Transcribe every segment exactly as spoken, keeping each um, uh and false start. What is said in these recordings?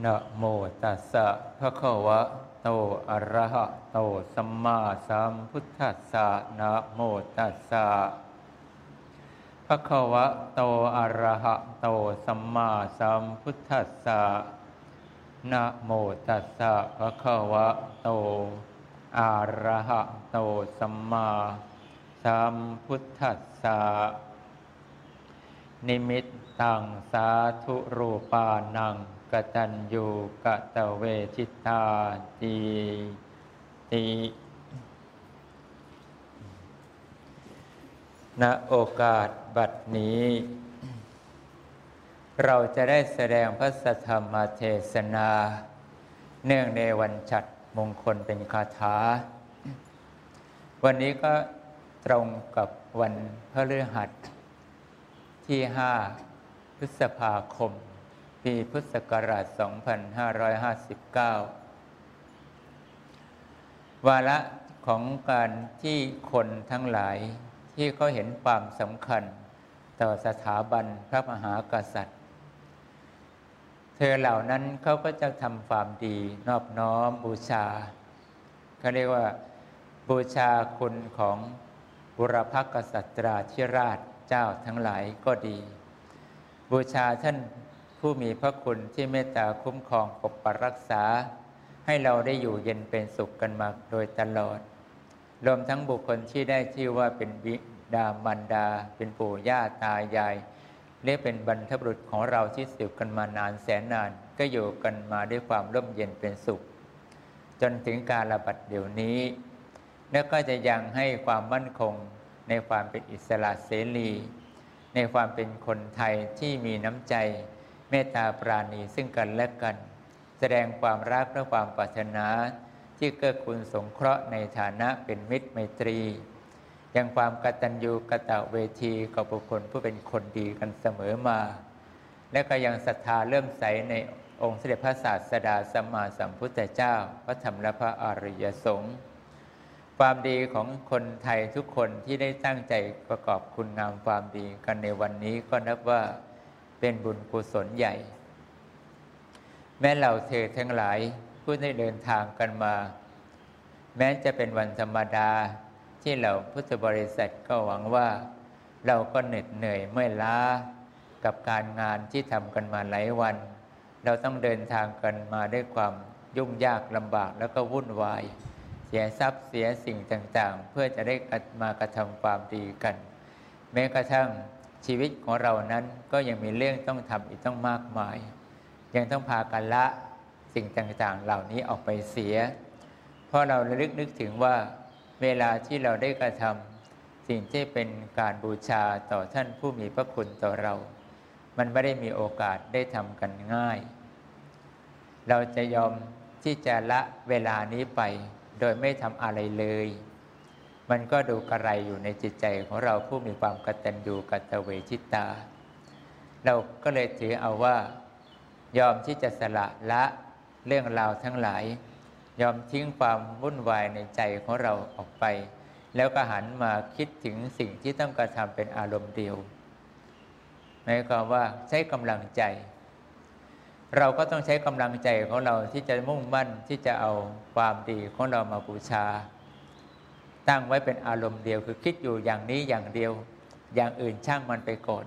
นะโมตัสสะภะคะวะโตอะระหะโตสัมมาสัมพุทธัสสะนะโมตัสสะภะคะวะโตอะระหะโตสัมมาสัมพุทธัสสะนะโมตัสสะภะคะวะโตอะระหะโตสัมมาสัมพุทธัสสะนิมิตตังสาธุรูปานังกตัญญูกตเวทิตาติติณโอกาสบัดนี้ เราจะได้แสดงพระสัทธรรมเทศนาเนื่องในวันฉัตรมงคลเป็นคาถาวันนี้ก็ตรงกับวันพฤหัสที่ห้าพฤษภาคมปีพุทธศักราช สองพันห้าร้อยห้าสิบเก้า วาระของการที่คนทั้งหลายที่เขาเห็นความสำคัญต่อสถาบันพระมหากษัตริย์เธอเหล่านั้นเขาก็จะทำความดีนอบน้อมบูชาเขาเรียกว่าบูชาคุณของบุรพกษัตราธิราชเจ้าทั้งหลายก็ดีบูชาท่านผู้มีพระคุณที่เมตตาคุ้มครองปกปักรักษาให้เราได้อยู่เย็นเป็นสุขกันมาโดยตลอดรวมทั้งบุคคลที่ได้ชื่อว่าเป็นบิดามารดาเป็นปู่ย่าตายายและเป็นบรรพบุรุษของเราที่สืบกันมานานแสนนานก็อยู่กันมาด้วยความร่มเย็นเป็นสุขจนถึงกาลบัดเดี๋ยวนี้และก็จะยังให้ความมั่นคงในความเป็นอิสระเสรีในความเป็นคนไทยที่มีน้ำใจเมตตาปราณีซึ่งกันและกันแสดงความรักและความปรารถนาที่เกื้อกูลสงเคราะห์ในฐานะเป็นมิตรไมตรียังความกตัญญูกตเวทีกับบุคคลผู้เป็นคนดีกันเสมอมาและก็ยังศรัทธาเลื่อมใสในองค์สมเด็จพระศาสดาสัมมาสัมพุทธเจ้าพระธรรมและพระอริยสงฆ์ความดีของคนไทยทุกคนที่ได้ตั้งใจประกอบคุณงามความดีกันในวันนี้ก็นับว่าเป็นบุญกุศลใหญ่แม้เหล่าเธอทั้งหลายผู้ได้เดินทางกันมาแม้จะเป็นวันธรรมดาที่เหล่าพุทธบริษัทก็หวังว่าเราก็เหน็ดเหนื่อยเมื่อยล้ากับการงานที่ทำกันมาหลายวันเราต้องเดินทางกันมาด้วยความยุ่งยากลำบากแล้วก็วุ่นวายเสียทรัพย์เสียสิ่งต่างๆเพื่อจะได้มากระทำความดีกันแม้กระทั่งชีวิตของเรานั้นก็ยังมีเรื่องต้องทำอีกต้องมากมายยังต้องพากันละสิ่งต่างๆเหล่านี้ออกไปเสียเพราะเราระลึกนึกถึงว่าเวลาที่เราได้กระทำสิ่งที่เป็นการบูชาต่อท่านผู้มีพระคุณต่อเรามันไม่ได้มีโอกาสได้ทำกันง่ายเราจะยอมที่จะละเวลานี้ไปโดยไม่ทำอะไรเลยมันก็ดูกระไรอยู่ในจิตใจของเราผู้มีความกตัญญูกตเวทิตาเราก็เลยถือเอาว่ายอมที่จะสละละเรื่องราวทั้งหลายยอมทิ้งความวุ่นวายในใจของเราออกไปแล้วก็หันมาคิดถึงสิ่งที่ต้องกระทำเป็นอารมณ์เดียวหมายความว่าใช้กำลังใจเราก็ต้องใช้กำลังใจของเราที่จะมุ่งมั่นที่จะเอาความดีของเรามาบูชาตั้งไว้เป็นอารมณ์เดียวคือคิดอยู่อย่างนี้อย่างเดียวอย่างอื่นช่างมันไปก่อน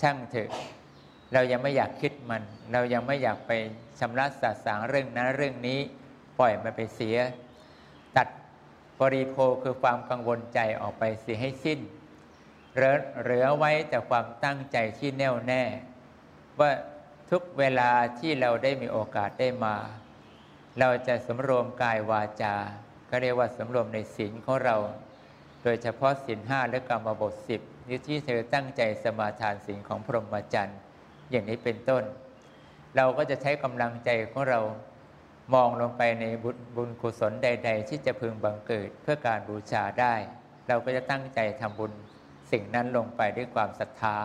ช่างเถอะเรายังไม่อยากคิดมันเรายังไม่อยากไปชำระสะสางเรื่องนั้นเรื่องนี้ปล่อยมันไปเสียตัดปริโภคือความกังวลใจออกไปเสียให้สิ้นเหลือไว้แต่ความตั้งใจที่แน่วแน่ว่าทุกเวลาที่เราได้มีโอกาสได้มาเราจะสำรวมกายวาจาก็เรียกว่าสำรวมในศีลของเราโดยเฉพาะศีลห้าและกรรมบทสิบนี้ที่เธอตั้งใจสมาทานศีลของพรหมจรรย์อย่างนี้เป็นต้นเราก็จะใช้กำลังใจของเรามองลงไปในบุญบุญกุศลใดๆที่จะพึงบังเกิดเพื่อการบูชาได้เราก็จะตั้งใจทำบุญสิ่งนั้นลงไปด้วยความศรัทธา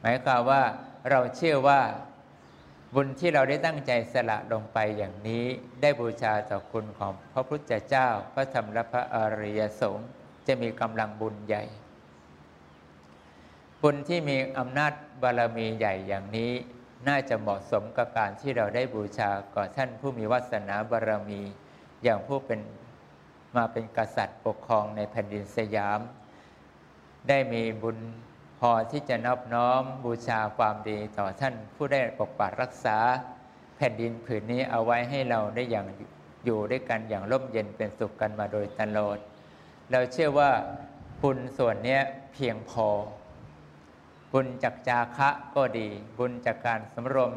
หมายความว่าเราเชื่อว่าบุญที่เราได้ตั้งใจสละลงไปอย่างนี้ได้บูชาต่อคุณของพระพุทธเจ้าพระธรรมและพระอริยสงฆ์จะมีกำลังบุญใหญ่บุญที่มีอำนาจบารมีใหญ่อย่างนี้ น่าจะเหมาะสมกับการที่เราได้บูชาก่อท่านผู้มีวาสนาบารมีอย่างผู้เป็นมาเป็นกษัตริย์ปกครองในแผ่นดินสยามได้มีบุญพอที่จะนอบน้อมบูชาความดีต่อท่านผู้ได้ปกปักรักษาแผ่นดินผืนนี้เอาไว้ให้เราได้อย่างอยู่ด้วยกันอย่างร่มเย็นเป็นสุขกันมาโดยตลอดเราเชื่อว่าบุญส่วนนี้เพียงพอบุญจากจาคะก็ดีบุญจากการสำรวม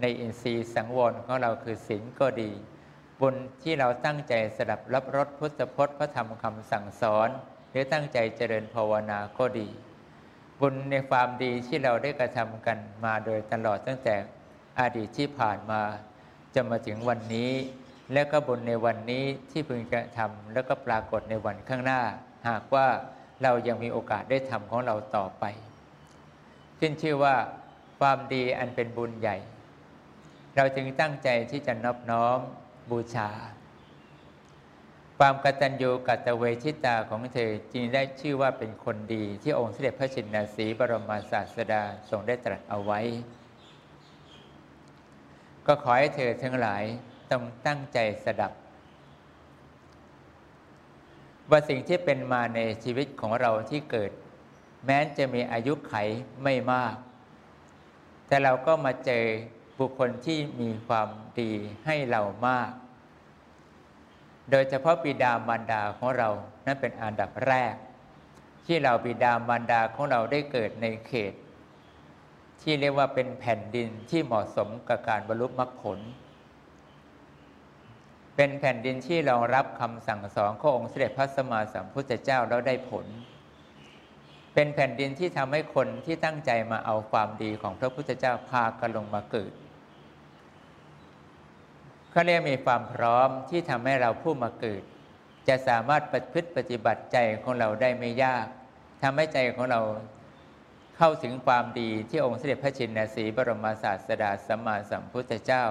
ในอินทรีย์สังวรของเราคือศีลก็ดีบุญที่เราตั้งใจสดับรับรสพุทธพจน์พระธรรมคำสั่งสอนหรือตั้งใจเจริญภาวนาก็ดีบุญในความดีที่เราได้กระทำกันมาโดยตลอดตั้งแต่อดีตที่ผ่านมาจนมาถึงวันนี้และก็บุญในวันนี้ที่พึงจะทำแล้วก็ปรากฏในวันข้างหน้าหากว่าเรายังมีโอกาสได้ทำของเราต่อไปขึ้นชื่อว่าความดีอันเป็นบุญใหญ่เราจึงตั้งใจที่จะนอบน้อมบูชาความกตัญญูกตเวทิตาของเธอจึงได้ชื่อว่าเป็นคนดีที่องค์สมเด็จพระชินสีห์บรมศาสดาทรงได้ตรัสเอาไว้ก็ขอให้เธอทั้งหลายต้องตั้งใจสดับว่าสิ่งที่เป็นมาในชีวิตของเราที่เกิดแม้จะมีอายุขัยไม่มากแต่เราก็มาเจอบุคคลที่มีความดีให้เรามากโดยเฉพาะบิดามารดาของเรานั่นเป็นอันดับแรกที่เราบิดามารดาของเราได้เกิดในเขตที่เรียกว่าเป็นแผ่นดินที่เหมาะสมกับการบรรลุมรรคผลเป็นแผ่นดินที่รองรับคำสั่งสอนขององค์เสด็จพระสัมมาสัมพุทธเจ้าแล้วได้ผลเป็นแผ่นดินที่ทำให้คนที่ตั้งใจมาเอาความดีของพระพุทธเจ้าพากันลงมาเกิดเขาเรียกมีความพร้อมที่ทำให้เราผู้มาเกิดจะสามารถประพฤติปฏิบัติใจของเราได้ไม่ยากทำให้ใจของเราเข้าถึงความดีที่องค์เสด็จพระชินสีห์บรมศาสดาสัมมาสัมพุทธเจ้า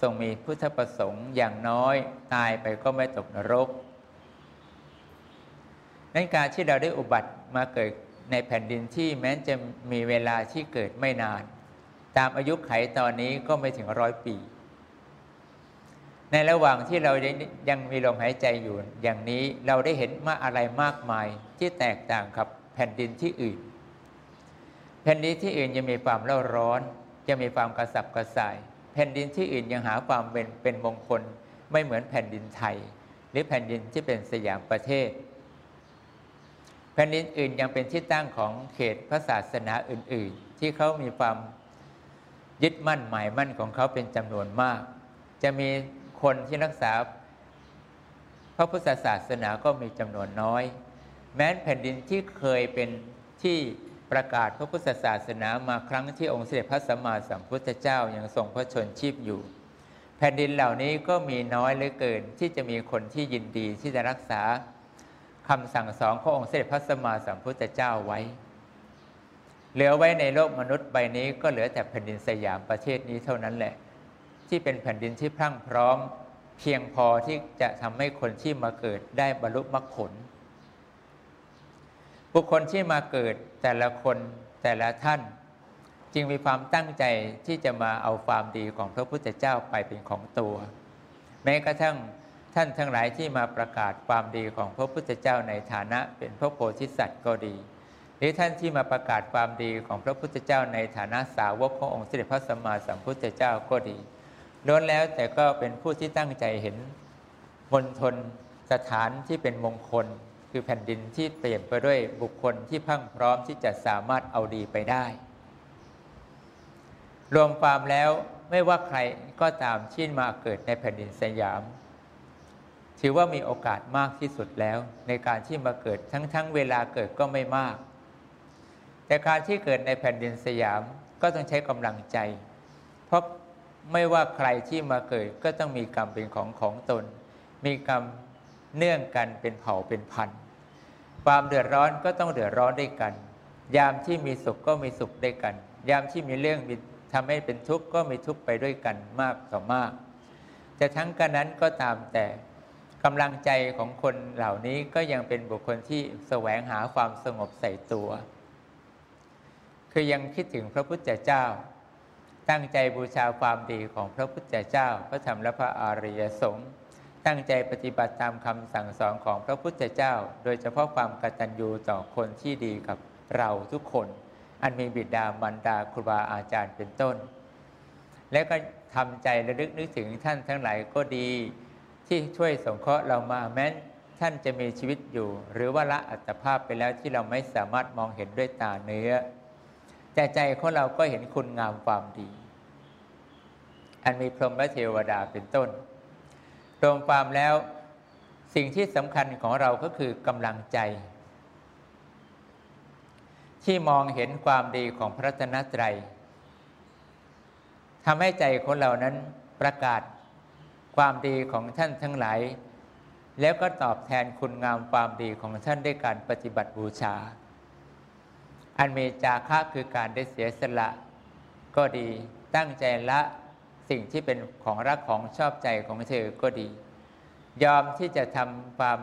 ทรงมีพุทธประสงค์อย่างน้อยตายไปก็ไม่ตกนรกนั้นการที่เราได้อุบัติมาเกิดในแผ่นดินที่แม้จะมีเวลาที่เกิดไม่นานตามอายุไขตอนนี้ก็ไม่ถึงร้อยปีในระหว่างที่เรายังมีลมหายใจอยู่อย่างนี้เราได้เห็นมาอะไรมากมายที่แตกต่างกับแผ่นดินที่อื่นแผ่นดินที่อื่นยังมีความเร่าร้อนยังมีความกระสับกระส่ายแผ่นดินที่อื่นยังหาความเป็นเป็นมงคลไม่เหมือนแผ่นดินไทยหรือแผ่นดินที่เป็นสยามประเทศแผ่นดินอื่นยังเป็นที่ตั้งของเขตพระศาสนาอื่นๆที่เขามีความยึดมั่นหมายมั่นของเขาเป็นจำนวนมากจะมีคนที่รักษาพระพุทธศาสนาก็มีจำนวนน้อยแม้แผ่นดินที่เคยเป็นที่ประกาศพระพุทธศาสนามาครั้งที่องค์เสด็จพระสัมมาสัมพุทธเจ้ายังทรงพระชนชีพอยู่แผ่นดินเหล่านี้ก็มีน้อยเหลือเกินที่จะมีคนที่ยินดีที่จะรักษาคำสั่งสอนขององค์เสด็จพระสัมมาสัมพุทธเจ้าไว้เหลือไว้ในโลกมนุษย์ใบนี้ก็เหลือแต่แผ่นดินสยามประเทศนี้เท่านั้นแหละที่เป็นแผ่นดินที่พรั่งพร้อมเพียงพอที่จะทำให้คนที่มาเกิดได้บรรลุมรรคผลบุคคลที่มาเกิดแต่ละคนแต่ละท่านจึงมีความตั้งใจที่จะมาเอาความดีของพระพุทธเจ้าไปเป็นของตัวแม้กระทั่งท่านทั้งหลายที่มาประกาศความดีของพระพุทธเจ้าในฐานะเป็นพระโพธิสัตว์ก็ดีหรือท่านที่มาประกาศความดีของพระพุทธเจ้าในฐานะสาวกขององค์สมเด็จพระสัมมาสัมพุทธเจ้าก็ดีล้วนแล้วแต่ก็เป็นผู้ที่ตั้งใจเห็นมณฑลสถานที่เป็นมงคลคือแผ่นดินที่เปลี่ยนไปด้วยบุคคลที่พรั่งพร้อมที่จะสามารถเอาดีไปได้รวมความแล้วไม่ว่าใครก็ตามที่มาเกิดในแผ่นดินสยามถือว่ามีโอกาสมากที่สุดแล้วในการที่มาเกิดทั้งๆเวลาเกิดก็ไม่มากแต่การที่เกิดในแผ่นดินสยามก็ต้องใช้กำลังใจเพราะไม่ว่าใครที่มาเกิดก็ต้องมีกรรมเป็นของของตนมีกรรมเนื่องกันเป็นเผ่าเป็นพันธุ์ความเดือดร้อนก็ต้องเดือดร้อนด้วยกันยามที่มีสุขก็มีสุขด้วยกันยามที่มีเรื่องทำให้เป็นทุกข์ก็มีทุกข์ไปด้วยกันมากต่อมากแต่ทั้งกันนั้นก็ตามแต่กำลังใจของคนเหล่านี้ก็ยังเป็นบุคคลที่แสวงหาความสงบใส่ตัวคือยังคิดถึงพระพุทธเจ้า ตั้งใจบูชาความดีของพระพุทธเจ้าพระธรรมและพระอริยสงฆ์ตั้งใจปฏิบัติตามคำสั่งสอนของพระพุทธเจ้าโดยเฉพาะความกตัญญูต่อคนที่ดีกับเราทุกคนอันมีบิดามารดาครูบาอาจารย์เป็นต้นและก็ทำใจระลึกนึกถึงท่านทั้งหลายก็ดีที่ช่วยสงเคราะห์เรามาแม้ท่านจะมีชีวิตอยู่หรือว่าละอัตภาพไปแล้วที่เราไม่สามารถมองเห็นด้วยตาเนื้อแต่ใจของเราก็เห็นคุณงามความดีอันมีพรหมและเทวดาเป็นต้นรวมความแล้วสิ่งที่สำคัญของเราก็คือกำลังใจที่มองเห็นความดีของพระรัตนตรัยทำให้ใจของเรานั้นประกาศความดีของท่านทั้งหลายแล้วก็ตอบแทนคุณงามความดีของท่านด้วยการปฏิบัติบูชาอันเมจาคะคือการได้เสียสละก็ดีตั้งใจละสิ่งที่เป็นของรักของชอบใจของเธอก็ดียอมที่จะทำความ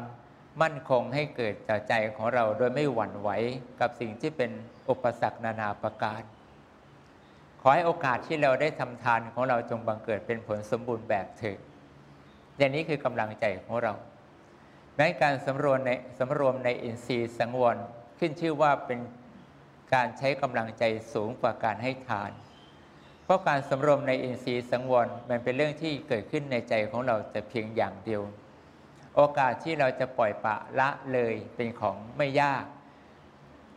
มั่นคงให้เกิดต่อใจของเราโดยไม่หวั่นไหวกับสิ่งที่เป็นอุปสรรคนานาประการขอให้โอกาสที่เราได้ทำทานของเราจงบังเกิดเป็นผลสมบูรณ์แบบเถิดอย่างนี้คือกำลังใจของเราแม้การสำรวมในสำรวมในอินทรีย์สังวรขึ้นชื่อว่าเป็นการใช้กำลังใจสูงกว่าการให้ทานเพราะการสำรวมในอินทรีย์สังวรมันเป็นเรื่องที่เกิดขึ้นในใจของเราแต่เพียงอย่างเดียวโอกาสที่เราจะปล่อยปละละเลยเป็นของไม่ยาก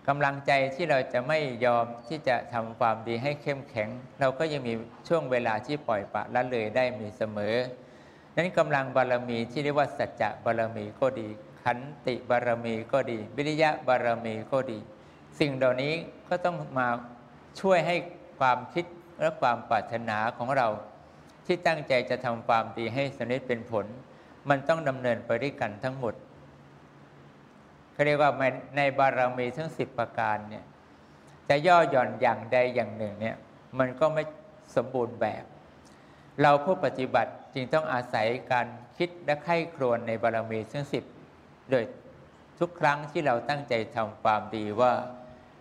กำลังใจที่เราจะไม่ยอมที่จะทำความดีให้เข้มแข็งเราก็ยังมีช่วงเวลาที่ปล่อยปละละเลยได้มีเสมอนั้นกำลังบารมีที่เรียกว่าสัจจะบารมีก็ดีขันติบารมีก็ดีวิริยะบารมีก็ดีสิ่งเหล่านี้ก็ต้องมาช่วยให้ความคิดและความปรารถนาของเราที่ตั้งใจจะทำความดีให้สำเร็จเป็นผลมันต้องดำเนินไปด้วยกันทั้งหมดเขาเรียกว่าในบารมีทั้งสิบประการเนี่ยจะย่อหย่อนอย่างใดอย่างหนึ่งเนี่ยมันก็ไม่สมบูรณ์แบบเราผู้ปฏิบัติจึงต้องอาศัยการคิดและไข้ครวญในบารมีทั้งสิบโดยทุกครั้งที่เราตั้งใจทำความดีว่า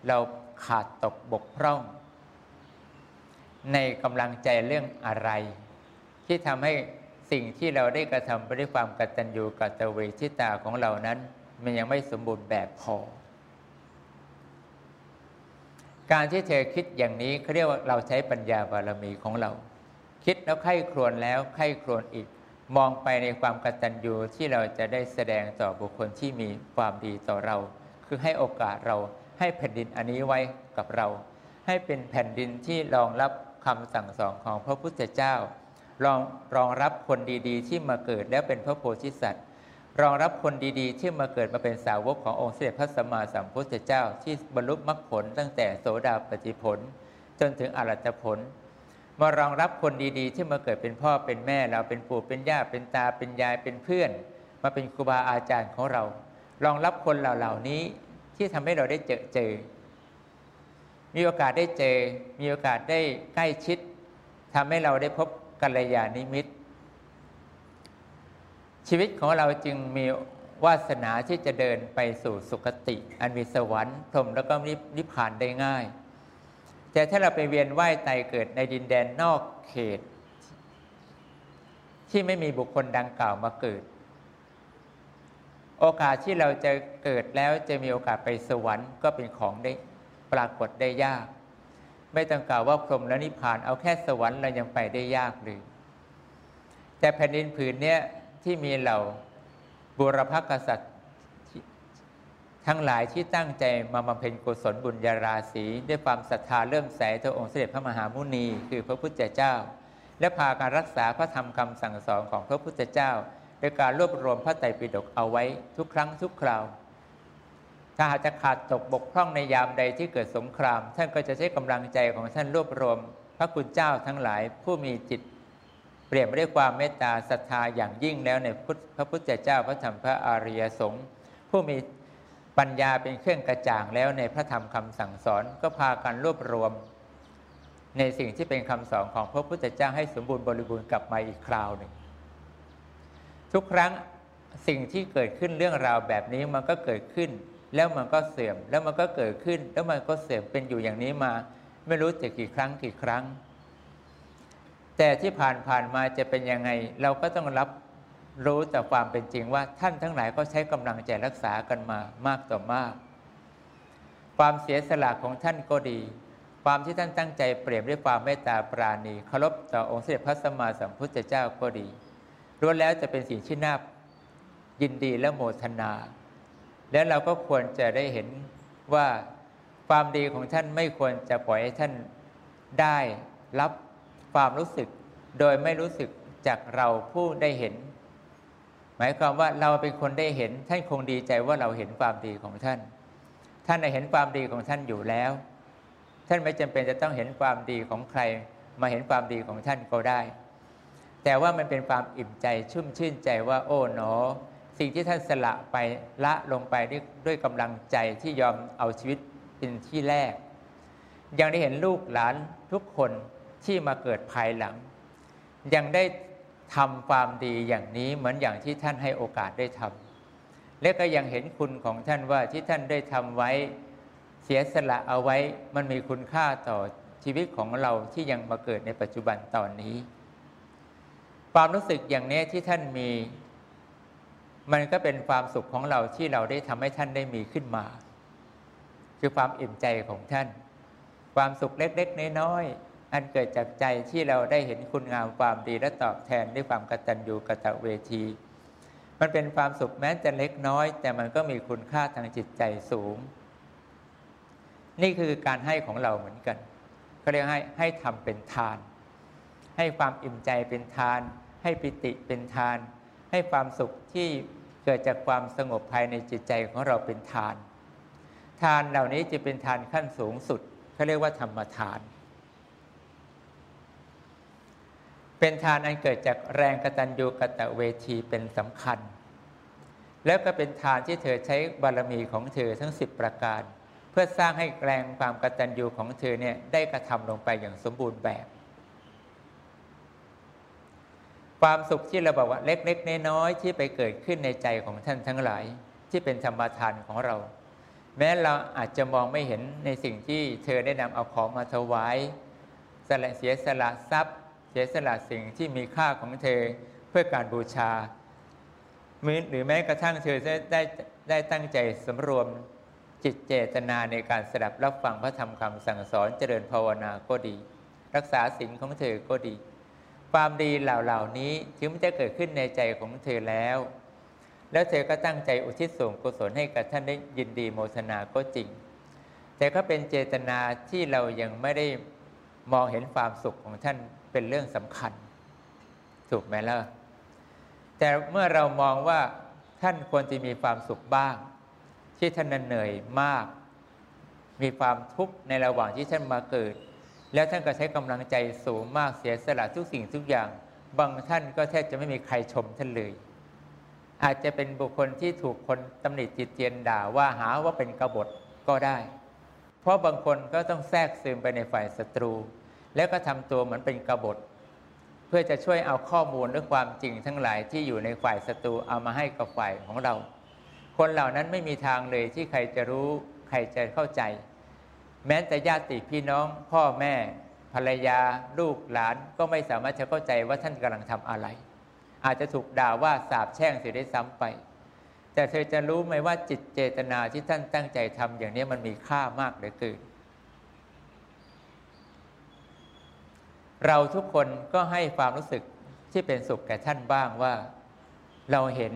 เราขาดตกบกพร่องในกำลังใจเรื่องอะไรที่ทำให้สิ่งที่เราได้กระทำด้วยความกตัญญูกตเวทิตาของเรานั้นมันยังไม่สมบูรณ์แบบพอการที่เธอคิดอย่างนี้เขาเรียกว่าเราใช้ปัญญาบารมีของเราคิดแล้วไข้ครวญแล้วไข้ครวญอีกมองไปในความกตัญญูที่เราจะได้แสดงต่อบุคคลที่มีความดีต่อเราคือให้โอกาสเราให้แผ่นดินอันนี้ไว้กับเราให้เป็นแผ่นดินที่รองรับคำสั่งสอนของพระพุทธเจ้ารองรองรับคนดีๆที่มาเกิดแล้วเป็นพระโพธิสัตว์รองรับคนดีๆที่มาเกิดมาเป็นสาวกขององค์เสด็จพระสัมมาสัมพุทธเจ้าที่บรรลุมรรคผลตั้งแต่โสดาปัตติผลจนถึงอรหัตผลมารองรับคนดีๆที่มาเกิดเป็นพ่อเป็นแม่เราเป็นปู่เป็นย่าเป็นตาเป็นยายเป็นเพื่อนมาเป็นครูบาอาจารย์ของเรารองรับคนเหล่านี้ที่ทำให้เราได้เจอเจอมีโอกาสได้เจอมีโอกาสได้ใกล้ชิดทำให้เราได้พบกัลยาณมิตรชีวิตของเราจึงมีวาสนาที่จะเดินไปสู่สุคติอันมีสวรรค์พรหมแล้วก็นิพพานได้ง่ายแต่ถ้าเราไปเวียนว่ายตายเกิดในดินแดนนอกเขตที่ไม่มีบุคคลดังกล่าวมาเกิดโอกาสที่เราจะเกิดแล้วจะมีโอกาสไปสวรรค์ก็เป็นของได้ปรากฏได้ยากไม่ต้องกล่าวว่าพรหมและนิพพานเอาแค่สวรรค์เรายังไปได้ยากเลยแต่แผ่นดินผืนเนี้ยที่มีเหล่าบูรพกษัตริย์ทั้งหลายที่ตั้งใจมาบำเพ็ญกุศลบุญญาราศีด้วยความศรัทธาเลื่อมใสต่อองค์เสด็จพระมหามุนีคือพระพุทธเจ้าและพาการรักษาพระธรรมคำสั่งสอนของพระพุทธเจ้าโดยการรวบรวมพระไตรปิฎกเอาไว้ทุกครั้งทุกคราวถ้าหากจะขาดตกบกพร่องในยามใดที่เกิดสงครามท่านก็จะใช้กำลังใจของท่านรวบรวมพระคุณเจ้าทั้งหลายผู้มีจิตเปลี่ยนไปด้วยความเมตตาศรัทธาอย่างยิ่งแล้วในพระพุทธเจ้าพระธรรมพระอริยสงฆ์ผู้มีปัญญาเป็นเครื่องกระจ่างแล้วในพระธรรมคำสั่งสอนก็พากันรวบรวมในสิ่งที่เป็นคำสอนของพระพุทธเจ้าให้สมบูรณ์บริบูรณ์กลับมาอีกคราวหนึ่งทุกครั้งสิ่งที่เกิดขึ้นเรื่องราวแบบนี้มันก็เกิดขึ้นแล้วมันก็เสื่อมแล้วมันก็เกิดขึ้นแล้วมันก็เสื่อมเป็นอยู่อย่างนี้มาไม่รู้จะกี่ครั้งกี่ครั้ง แต่ที่ผ่านผ่านมาจะเป็นยังไงเราก็ต้องรับรู้แต่ความเป็นจริงว่าท่านทั้งหลายก็ใช้กำลังใจรักษากันมามากต่อมากความเสียสละของท่านก็ดีความที่ท่านตั้งใจเปรียบด้วยความเมตตาปราณีเคารพต่อองค์เสด็จพระสัมมาสัมพุทธเจ้าก็ดีล้วนแล้วจะเป็นสิ่งที่น่ายินดีและโมทนาและเราก็ควรจะได้เห็นว่าความดีของท่านไม่ควรจะปล่อยให้ท่านได้รับความรู้สึกโดยไม่รู้สึกจากเราผู้ได้เห็นหมายความว่าเราเป็นคนได้เห็นท่านคงดีใจว่าเราเห็นความดีของท่านท่านเห็นความดีของท่านอยู่แล้วท่านไม่จำเป็นจะต้องเห็นความดีของใครมาเห็นความดีของท่านก็ได้แต่ว่ามันเป็นความอิ่มใจชุ่มชื่นใจว่าโอ้หนอสิ่งที่ท่านสละไปละลงไปด้วยด้วยกำลังใจที่ยอมเอาชีวิตเป็นที่แรกยังได้เห็นลูกหลานทุกคนที่มาเกิดภายหลังยังได้ทำความดีอย่างนี้เหมือนอย่างที่ท่านให้โอกาสได้ทำและก็ยังเห็นคุณของท่านว่าที่ท่านได้ทำไว้เสียสละเอาไว้มันมีคุณค่าต่อชีวิตของเราที่ยังมาเกิดในปัจจุบันตอนนี้ความรู้สึกอย่างนี้ที่ท่านมีมันก็เป็นความสุขของเราที่เราได้ทำให้ท่านได้มีขึ้นมาคือความอิ่มใจของท่านความสุขเล็กๆน้อยๆอันเกิดจากใจที่เราได้เห็นคุณงามความดีและตอบแทนด้วยความกตัญญูกตเวทีมันเป็นความสุขแม้จะเล็กน้อยแต่มันก็มีคุณค่าทางจิตใจสูงนี่คือการให้ของเราเหมือนกันเขาเรียกให้ให้ทำเป็นทานให้ความอิ่มใจเป็นทานให้ปิติเป็นทานให้ความสุขที่เกิดจากความสงบภายในจิตใจของเราเป็นทานทานเหล่านี้จะเป็นทานขั้นสูงสุดเขาเรียกว่าธรรมทานเป็นทานอันเกิดจากแรงกตัญญูกตเวทีเป็นสำคัญแล้วก็เป็นทานที่เธอใช้บารมีของเธอทั้งสิบประการเพื่อสร้างให้แรงความกตัญญูของเธอเนี่ยได้กระทำลงไปอย่างสมบูรณ์แบบความสุขที่เราบอกว่าเล็กๆน้อยๆที่ไปเกิดขึ้นในใจของท่านทั้งหลายที่เป็นธรรมทานของเราแม้เราอาจจะมองไม่เห็นในสิ่งที่เธอได้นำเอาของมาถวายสละเสียสละทรัพย์เสียสละสิ่งที่มีค่าของเธอเพื่อการบูชาหรือแม้กระทั่งเธอได้ได้ได้ตั้งใจสำรวมจิตเจตนาในการสดับรับฟังพระธรรมคำสั่งสอนเจริญภาวนาก็ดีรักษาศีลของเธอก็ดีความดีเหล่านี้ถึงจะเกิดขึ้นในใจของเธอแล้วแล้วเธอก็ตั้งใจอุทิศส่วนกุศลให้กับท่านได้ยินดีโมทนาก็จริงแต่ก็เป็นเจตนาที่เรายังไม่ได้มองเห็นความสุขของท่านเป็นเรื่องสำคัญถูกไหมล่ะแต่เมื่อเรามองว่าท่านควรจะมีความสุขบ้างที่ท่านเหนื่อยมากมีความทุกข์ในระหว่างที่ท่านมาเกิดแล้วท่านก็ใช้กำลังใจสูงมากเสียสละทุกสิ่งทุกอย่างบางท่านก็แทบจะไม่มีใครชมท่านเลยอาจจะเป็นบุคคลที่ถูกคนตำหนิติเตียนด่าว่าหาว่าเป็นกบฏก็ได้เพราะบางคนก็ต้องแทรกซึมไปในฝ่ายศัตรูแล้วก็ทำตัวเหมือนเป็นกบฏเพื่อจะช่วยเอาข้อมูลหรือความจริงทั้งหลายที่อยู่ในฝ่ายศัตรูเอามาให้กับฝ่ายของเราคนเหล่านั้นไม่มีทางเลยที่ใครจะรู้ใครจะเข้าใจแม้แต่ญาติพี่น้องพ่อแม่ภรรยาลูกหลานก็ไม่สามารถจะเข้าใจว่าท่านกำลังทำอะไรอาจจะถูกด่าว่าสาปแช่งเสียได้ซ้ำไปแต่เธอจะรู้ไหมว่าจิตเจตนาที่ท่านตั้งใจทำอย่างนี้มันมีค่ามากเหลือเกินเราทุกคนก็ให้ความรู้สึกที่เป็นสุขแก่ท่านบ้างว่าเราเห็น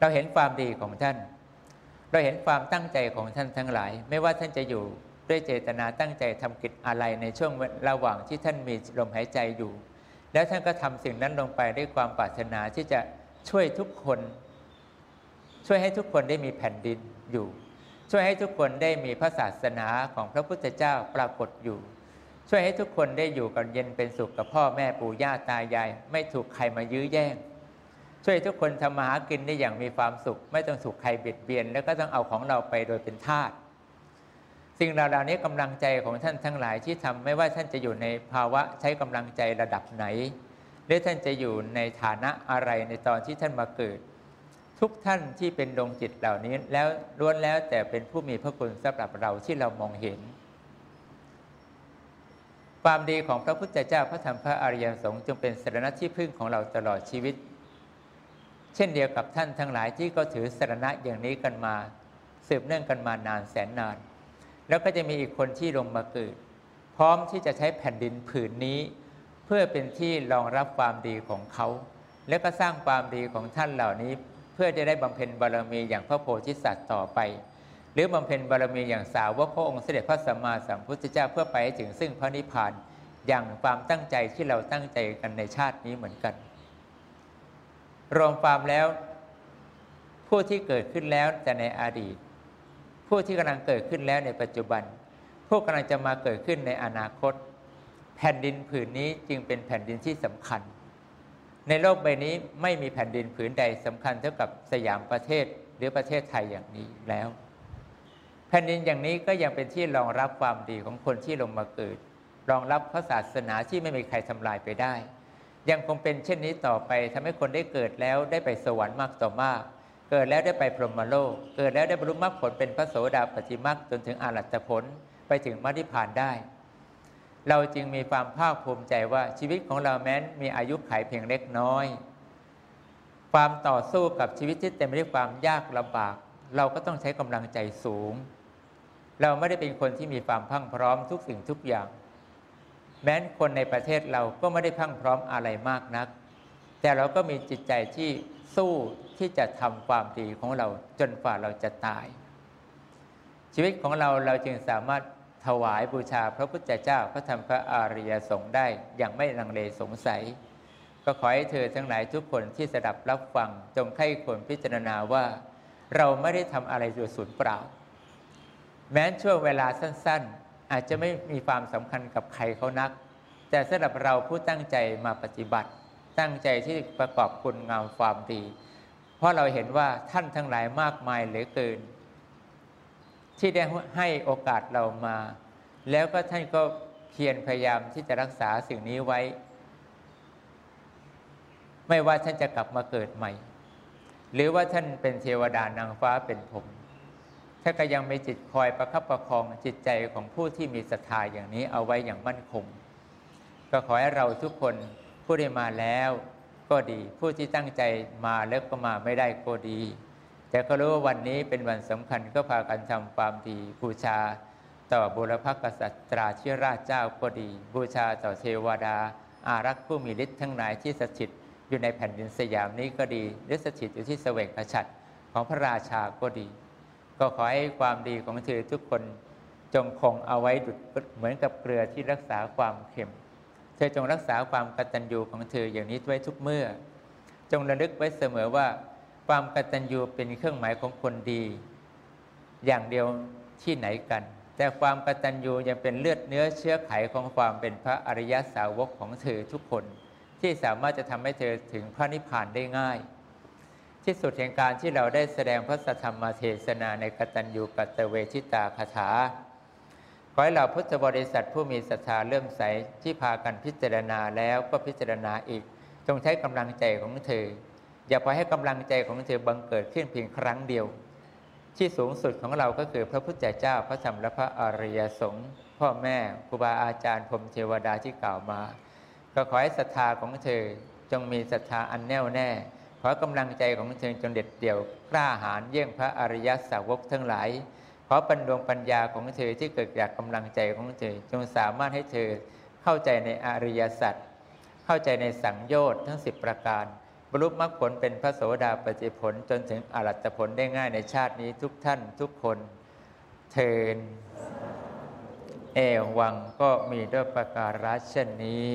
เราเห็นความดีของท่านเราเห็นความตั้งใจของท่านทั้งหลายไม่ว่าท่านจะอยู่ด้วยเจตนาตั้งใจทำกิจอะไรในช่วงระหว่างที่ท่านมีลมหายใจอยู่แล้วท่านก็ทำสิ่งนั้นลงไปด้วยความปรารถนาที่จะช่วยทุกคนช่วยให้ทุกคนได้มีแผ่นดินอยู่ช่วยให้ทุกคนได้มีพระศาสนาของพระพุทธเจ้าปรากฏอยู่ช่วยให้ทุกคนได้อยู่กันเย็นเป็นสุขกับพ่อแม่ปู่ย่าตายายไม่ถูกใครมายื้อแย่งช่วยทุกคนทำมาหากินได้อย่างมีความสุขไม่ต้องถูกใครเบียดเบียนแล้วก็ต้องเอาของเราไปโดยเป็นทาสสิ่งเหล่านี้กำลังใจของท่านทั้งหลายที่ทำไม่ว่าท่านจะอยู่ในภาวะใช้กำลังใจระดับไหนหรือท่านจะอยู่ในฐานะอะไรในตอนที่ท่านมาเกิดทุกท่านที่เป็นดวงจิตเหล่านี้แล้วล้วนแล้วแต่เป็นผู้มีพระคุณสำหรับเราที่เรามองเห็น ความดีของพระพุทธเจ้าพระธรรมพระอริยสงฆ์จึงเป็นสรณะที่พึ่งของเราตลอดชีวิตเช่นเดียวกับท่านทั้งหลายที่ก็ถือสรณะอย่างนี้กันมาสืบเนื่องกันมานานแสนนานแล้วก็จะมีอีกคนที่ลงมาเกิดพร้อมที่จะใช้แผ่นดินผืนนี้เพื่อเป็นที่รองรับความดีของเขาและก็สร้างความดีของท่านเหล่านี้เพื่อจะได้บำเพ็ญบารมีอย่างพระโพธิสัตว์ต่อไปหรือบำเพ็ญบารมีอย่างสาวกพระองค์เสด็จพระสัมมาสัมพุทธเจ้าเพื่อไปให้ถึงซึ่งพระนิพพานอย่างความตั้งใจที่เราตั้งใจกันในชาตินี้เหมือนกันรวมความแล้วผู้ที่เกิดขึ้นแล้วแต่ในอดีตผู้ที่กำลังเกิดขึ้นแล้วในปัจจุบันผู้กำลังจะมาเกิดขึ้นในอนาคตแผ่นดินผืนนี้จึงเป็นแผ่นดินที่สำคัญในโลกใบนี้ไม่มีแผ่นดินผืนใดสำคัญเท่ากับสยามประเทศหรือประเทศไทยอย่างนี้แล้วแผ่นดินอย่างนี้ก็ยังเป็นที่รองรับความดีของคนที่ลงมาเกิดรองรับพระศาสนาที่ไม่มีใครทำลายไปได้ยังคงเป็นเช่นนี้ต่อไปทำให้คนได้เกิดแล้วได้ไปสวรรค์มากต่อมากเกิดแล้วได้ไปพรหมโลกเกิดแล้วได้บรรลุมรรคผลเป็นพระโสดาปัตติมรรคจนถึงอรหัตผลไปถึงมรรคนิพพานได้เราจึงมีความภาคภูมิใจว่าชีวิตของเราแม้นมีอายุขัยเพียงเล็กน้อยความต่อสู้กับชีวิตที่เต็มไปด้วยความยากลำบากเราก็ต้องใช้กำลังใจสูงเราไม่ได้เป็นคนที่มีความพั่งพร้อมทุกสิ่งทุกอย่างแม้นคนในประเทศเราก็ไม่ได้พั่งพร้อมอะไรมากนักแต่เราก็มีจิตใจที่สู้ที่จะทำความดีของเราจนกว่าเราจะตายชีวิตของเราเราจึงสามารถถวายบูชาพระพุทธเจ้าพระธรรมพระอริยสงฆ์ได้อย่างไม่ลังเลสงสัยก็ขอให้เธอทั้งหลายทุกคนที่สดับรับฟังจงใคร่ควรพิจารณาว่าเราไม่ได้ทำอะไรโดยสูญเปล่าแม้ช่วงเวลาสั้นๆอาจจะไม่มีความสำคัญกับใครเขานักแต่สำหรับเราผู้ตั้งใจมาปฏิบัติตั้งใจที่ประกอบคุณงามความดีเพราะเราเห็นว่าท่านทั้งหลายมากมายเหลือเกินที่ได้ให้โอกาสเรามาแล้วก็ท่านก็เพียรพยายามที่จะรักษาสิ่งนี้ไว้ไม่ว่าท่านจะกลับมาเกิดใหม่หรือว่าท่านเป็นเทวดานางฟ้าเป็นพรหมท่านก็ยังมีจิตคอยประคับประคองจิตใจของผู้ที่มีศรัทธาอย่างนี้เอาไว้อย่างมั่นคงก็ขอให้เราทุกคนผู้ได้มาแล้วก็ดีผู้ที่ตั้งใจมาแล้วก็มาไม่ได้ก็ดีแต่ก็รู้ว่าวันนี้เป็นวันสำคัญก็พากันทำความดีบูชาต่อบุรพกษัตราธิราชเจ้าก็ดีบูชาต่อเทวดาอารักษ์ผู้มีฤทธิ์ทั้งหลายที่สถิตอยู่ในแผ่นดินสยามนี้ก็ดีหรือสถิตอยู่ที่เสวกฉัตรของพระราชาก็ดีก็ขอให้ความดีของเธอทุกคนจงคงเอาไว้ดุจเหมือนกับเกลือที่รักษาความเค็มเธอจงรักษาความกตัญญูของเธออย่างนี้ไว้ทุกเมื่อจงระลึกไว้เสมอว่าความกตัญญูเป็นเครื่องหมายของคนดีอย่างเดียวที่ไหนกันแต่ความกตัญญูยังเป็นเลือดเนื้อเชื้อไขของความเป็นพระอริยสาวกของเธอทุกคนที่สามารถจะทำให้เธอถึงพระนิพพานได้ง่ายที่สุดแห่งการที่เราได้แสดงพระสัทธรรมเทศนาในกตัญญูกตเวทิตาคาถาขอให้เหล่าพุทธบริษัทผู้มีศรัทธาเลื่อมใสที่พากันพิจารณาแล้วก็พิจารณาอีกจงใช้กำลังใจของเธออย่าปล่อยให้กำลังใจของเธอบังเกิดขึ้นเพียงครั้งเดียวที่สูงสุดของเราก็คือพระพุทธเจ้าพระธรรมและพระอริยสงฆ์พ่อแม่ครูบาอาจารย์พรหมเทวดาที่กล่าวมาก็ขอให้ศรัทธาของเธอจงมีศรัทธาอันแน่วแน่ขอกำลังใจของเธอจงเด็ดเดี่ยวกล้าหาญเยี่ยงพระอริยสาวกทั้งหลายขอปัญญาปัญญาของเธอที่เกิดจากกำลังใจของเธอจงสามารถให้เธอเข้าใจในอริยสัจเข้าใจในสังโยชน์ทั้งสิบประการบรรลุมรรคผลเป็นพระโสดาปัตติผลจนถึงอรหัตผลได้ง่ายในชาตินี้ทุกท่านทุกคนเทินเอวังก็มีด้วยประการฉะนี้